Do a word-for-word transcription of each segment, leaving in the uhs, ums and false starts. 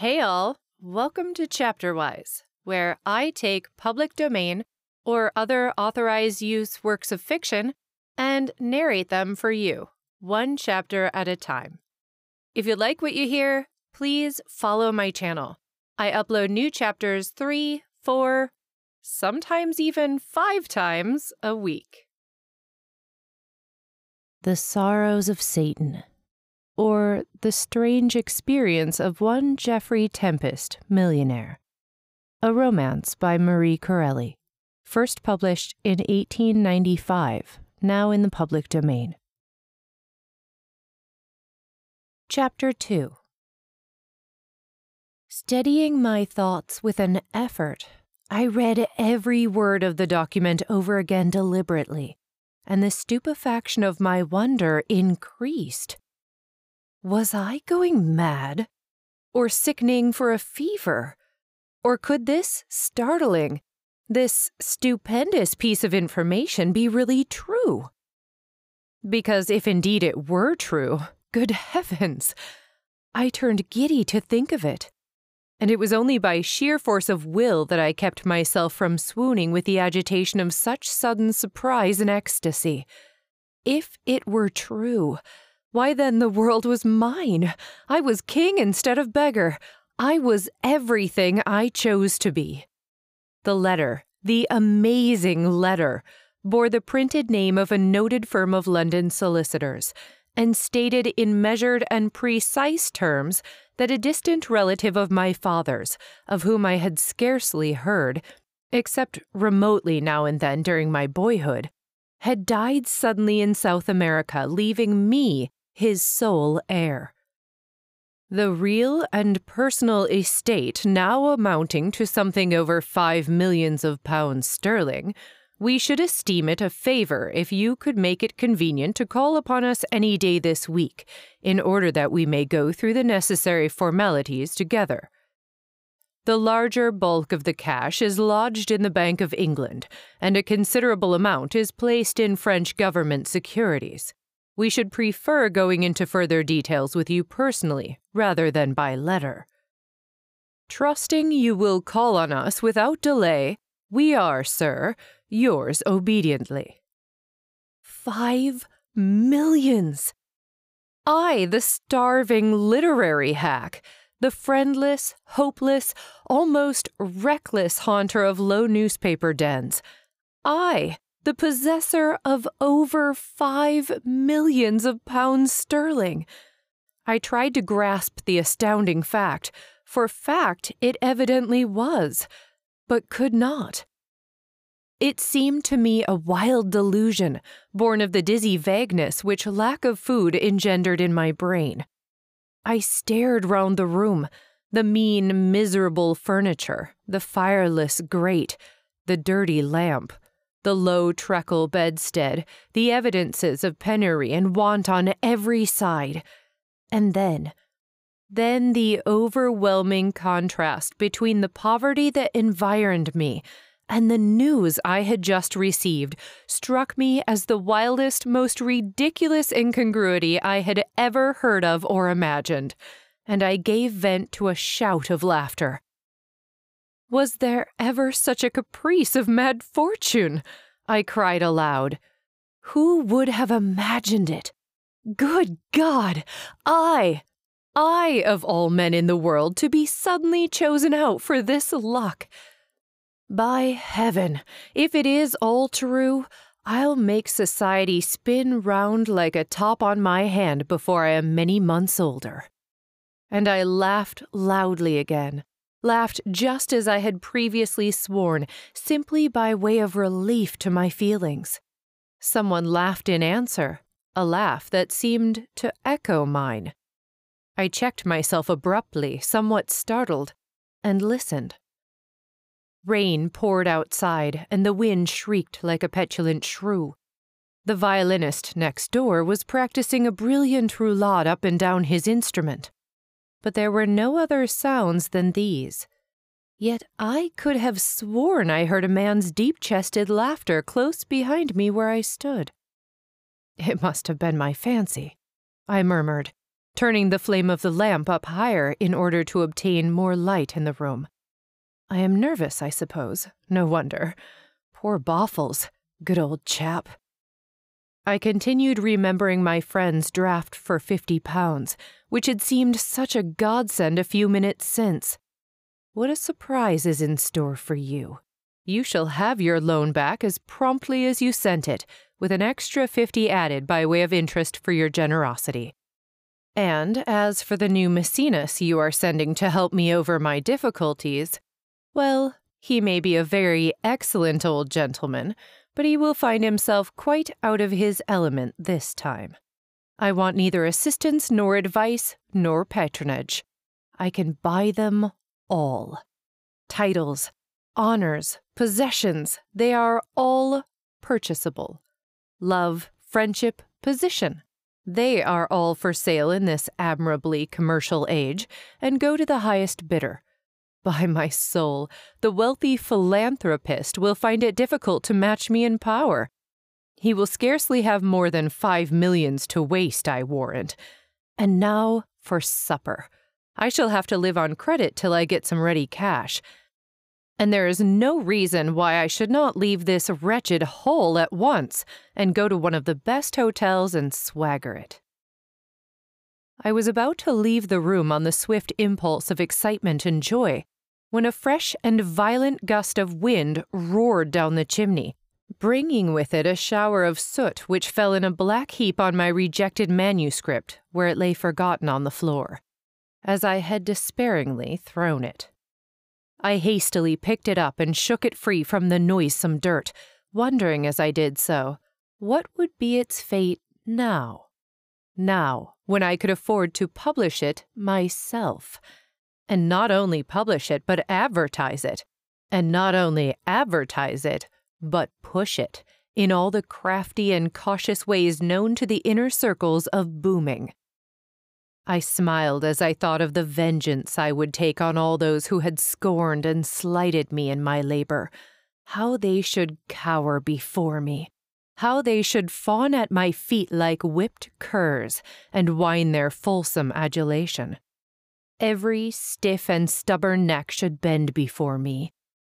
Hey all, welcome to ChapterWise, where I take public domain or other authorized use works of fiction and narrate them for you, one chapter at a time. If you like what you hear, please follow my channel. I upload new chapters three, four, sometimes even five times a week. The Sorrows of Satan, or The Strange Experience of One Geoffrey Tempest, Millionaire, a romance by Marie Corelli, first published in eighteen ninety-five, now in the public domain. Chapter two. Steadying my thoughts with an effort, I read every word of the document over again deliberately, and the stupefaction of my wonder increased. Was I going mad, or sickening for a fever? Or could this startling, this stupendous piece of information be really true? Because if indeed it were true, good heavens, I turned giddy to think of it. And it was only by sheer force of will that I kept myself from swooning with the agitation of such sudden surprise and ecstasy. If it were true, why then the world was mine. I was king instead of beggar. I was everything I chose to be. The letter, the amazing letter, bore the printed name of a noted firm of London solicitors, and stated in measured and precise terms that a distant relative of my father's, of whom I had scarcely heard, except remotely now and then during my boyhood, had died suddenly in South America, leaving me his sole heir. The real and personal estate now amounting to something over five millions of pounds sterling, we should esteem it a favor if you could make it convenient to call upon us any day this week, in order that we may go through the necessary formalities together. The larger bulk of the cash is lodged in the Bank of England, and a considerable amount is placed in French government securities. We should prefer going into further details with you personally, rather than by letter. Trusting you will call on us without delay, we are, sir, yours obediently. Five millions! I, the starving literary hack, the friendless, hopeless, almost reckless haunter of low newspaper dens. I, the possessor of over five millions of pounds sterling. I tried to grasp the astounding fact, for fact it evidently was, but could not. It seemed to me a wild delusion, born of the dizzy vagueness which lack of food engendered in my brain. I stared round the room, the mean, miserable furniture, the fireless grate, the dirty lamp, the low treacle bedstead, the evidences of penury and want on every side. And then, then the overwhelming contrast between the poverty that environed me and the news I had just received struck me as the wildest, most ridiculous incongruity I had ever heard of or imagined, and I gave vent to a shout of laughter. Was there ever such a caprice of mad fortune? I cried aloud. Who would have imagined it? Good God! I, I of all men in the world, to be suddenly chosen out for this luck! By heaven, if it is all true, I'll make society spin round like a top on my hand before I am many months older. And I laughed loudly again, laughed just as I had previously sworn, simply by way of relief to my feelings. Someone laughed in answer, a laugh that seemed to echo mine. I checked myself abruptly, somewhat startled, and listened. Rain poured outside, and the wind shrieked like a petulant shrew. The violinist next door was practicing a brilliant roulade up and down his instrument. But there were no other sounds than these. Yet I could have sworn I heard a man's deep-chested laughter close behind me where I stood. It must have been my fancy, I murmured, turning the flame of the lamp up higher in order to obtain more light in the room. I am nervous, I suppose. No wonder. Poor Boffles. Good old chap. I continued remembering my friend's draft for fifty pounds, which had seemed such a godsend a few minutes since. What a surprise is in store for you. You shall have your loan back as promptly as you sent it, with an extra fifty added by way of interest for your generosity. And as for the new Mecaenas you are sending to help me over my difficulties, well, he may be a very excellent old gentleman, but he will find himself quite out of his element this time. I want neither assistance nor advice nor patronage. I can buy them all. Titles, honors, possessions, they are all purchasable. Love, friendship, position. They are all for sale in this admirably commercial age, and go to the highest bidder. By my soul, the wealthy philanthropist will find it difficult to match me in power. He will scarcely have more than five millions to waste, I warrant. And now for supper. I shall have to live on credit till I get some ready cash. And there is no reason why I should not leave this wretched hole at once and go to one of the best hotels and swagger it. I was about to leave the room on the swift impulse of excitement and joy when a fresh and violent gust of wind roared down the chimney, bringing with it a shower of soot which fell in a black heap on my rejected manuscript, where it lay forgotten on the floor, as I had despairingly thrown it. I hastily picked it up and shook it free from the noisome dirt, wondering as I did so, what would be its fate now? Now, when I could afford to publish it myself. And not only publish it, but advertise it. And not only advertise it, but push it, in all the crafty and cautious ways known to the inner circles of booming. I smiled as I thought of the vengeance I would take on all those who had scorned and slighted me in my labor. How they should cower before me. How they should fawn at my feet like whipped curs and whine their fulsome adulation. Every stiff and stubborn neck should bend before me.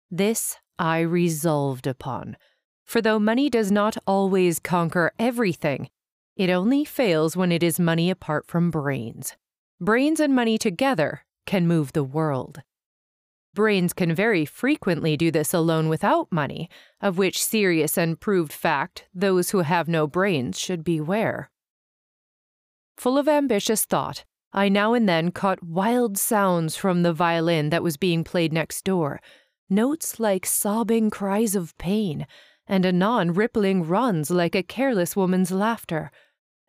This I resolved upon. For though money does not always conquer everything, it only fails when it is money apart from brains. Brains and money together can move the world. Brains can very frequently do this alone without money, of which serious and proved fact those who have no brains should beware. Full of ambitious thought, I now and then caught wild sounds from the violin that was being played next door, notes like sobbing cries of pain, and anon rippling runs like a careless woman's laughter.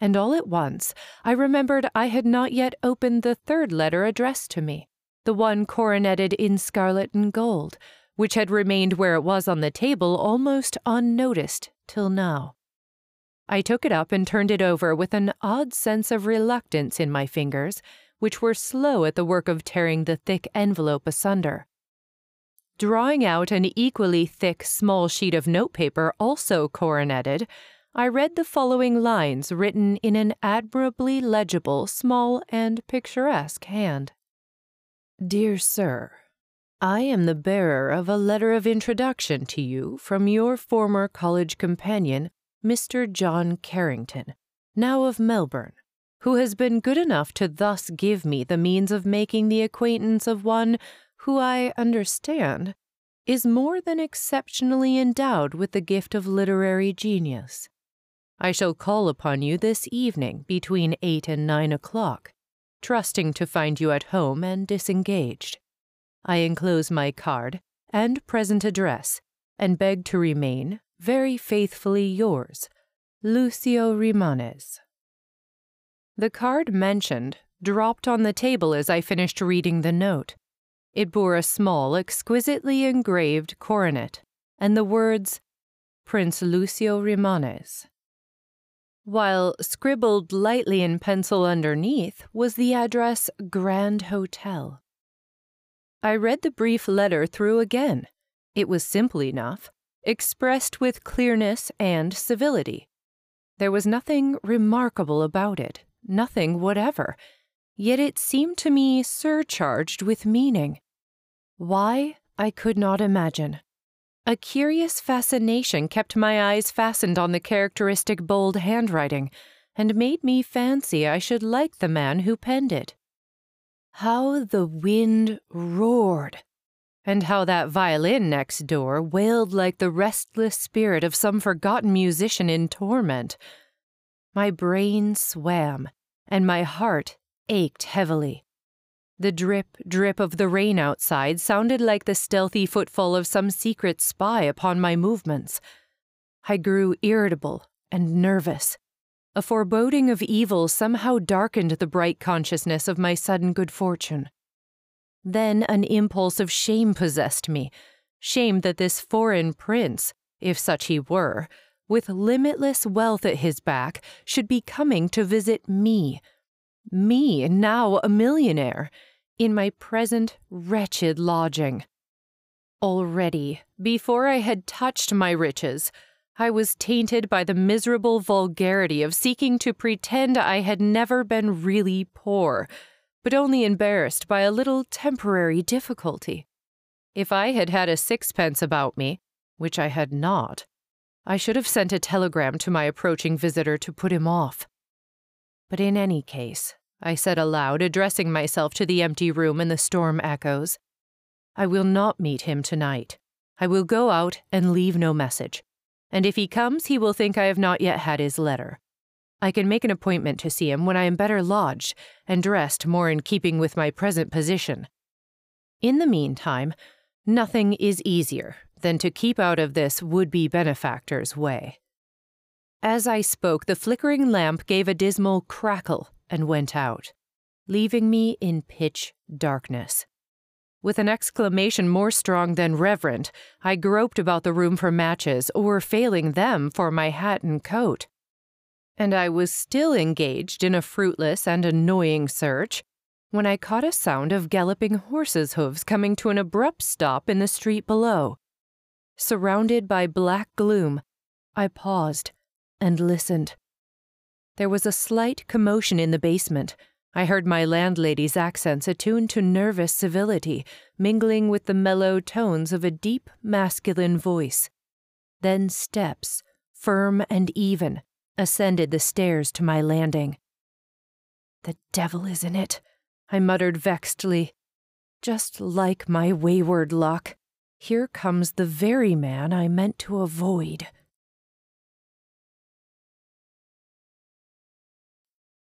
And all at once I remembered I had not yet opened the third letter addressed to me, the one coroneted in scarlet and gold, which had remained where it was on the table almost unnoticed till now. I took it up and turned it over with an odd sense of reluctance in my fingers, which were slow at the work of tearing the thick envelope asunder. Drawing out an equally thick small sheet of notepaper also coroneted, I read the following lines written in an admirably legible, small, and picturesque hand. Dear Sir, I am the bearer of a letter of introduction to you from your former college companion, Mister John Carrington, now of Melbourne, who has been good enough to thus give me the means of making the acquaintance of one who I understand is more than exceptionally endowed with the gift of literary genius. I shall call upon you this evening between eight and nine o'clock, trusting to find you at home and disengaged. I enclose my card and present address, and beg to remain very faithfully yours, Lucio Rimanez. The card mentioned dropped on the table as I finished reading the note. It bore a small, exquisitely engraved coronet, and the words, Prince Lucio Rimanez. While scribbled lightly in pencil underneath was the address Grand Hotel. I read the brief letter through again. It was simple enough, expressed with clearness and civility. There was nothing remarkable about it, nothing whatever, yet it seemed to me surcharged with meaning. Why, I could not imagine. A curious fascination kept my eyes fastened on the characteristic bold handwriting, and made me fancy I should like the man who penned it. How the wind roared, and how that violin next door wailed like the restless spirit of some forgotten musician in torment. My brain swam, and my heart ached heavily. The drip, drip of the rain outside sounded like the stealthy footfall of some secret spy upon my movements. I grew irritable and nervous. A foreboding of evil somehow darkened the bright consciousness of my sudden good fortune. Then an impulse of shame possessed me, shame that this foreign prince, if such he were, with limitless wealth at his back, should be coming to visit me. Me, now a millionaire, in my present wretched lodging. Already, before I had touched my riches, I was tainted by the miserable vulgarity of seeking to pretend I had never been really poor, but only embarrassed by a little temporary difficulty. If I had had a sixpence about me, which I had not, I should have sent a telegram to my approaching visitor to put him off. But in any case, I said aloud, addressing myself to the empty room and the storm echoes, I will not meet him tonight. I will go out and leave no message. And if he comes, he will think I have not yet had his letter. I can make an appointment to see him when I am better lodged and dressed more in keeping with my present position. In the meantime, nothing is easier than to keep out of this would-be benefactor's way. As I spoke, the flickering lamp gave a dismal crackle and went out, leaving me in pitch darkness. With an exclamation more strong than reverent, I groped about the room for matches, or failing them, for my hat and coat. And I was still engaged in a fruitless and annoying search when I caught a sound of galloping horses' hooves coming to an abrupt stop in the street below. Surrounded by black gloom, I paused and listened. There was a slight commotion in the basement. I heard my landlady's accents attuned to nervous civility, mingling with the mellow tones of a deep, masculine voice. Then steps, firm and even, ascended the stairs to my landing. "The devil is in it," I muttered vexedly. "Just like my wayward luck, here comes the very man I meant to avoid."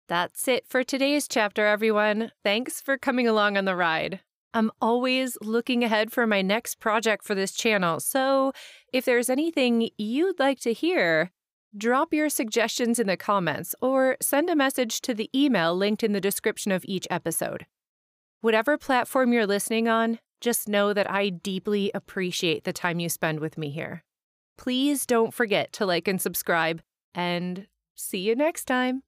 That's it for today's chapter, everyone. Thanks for coming along on the ride. I'm always looking ahead for my next project for this channel, so if there's anything you'd like to hear, drop your suggestions in the comments or send a message to the email linked in the description of each episode. Whatever platform you're listening on, just know that I deeply appreciate the time you spend with me here. Please don't forget to like and subscribe, and see you next time.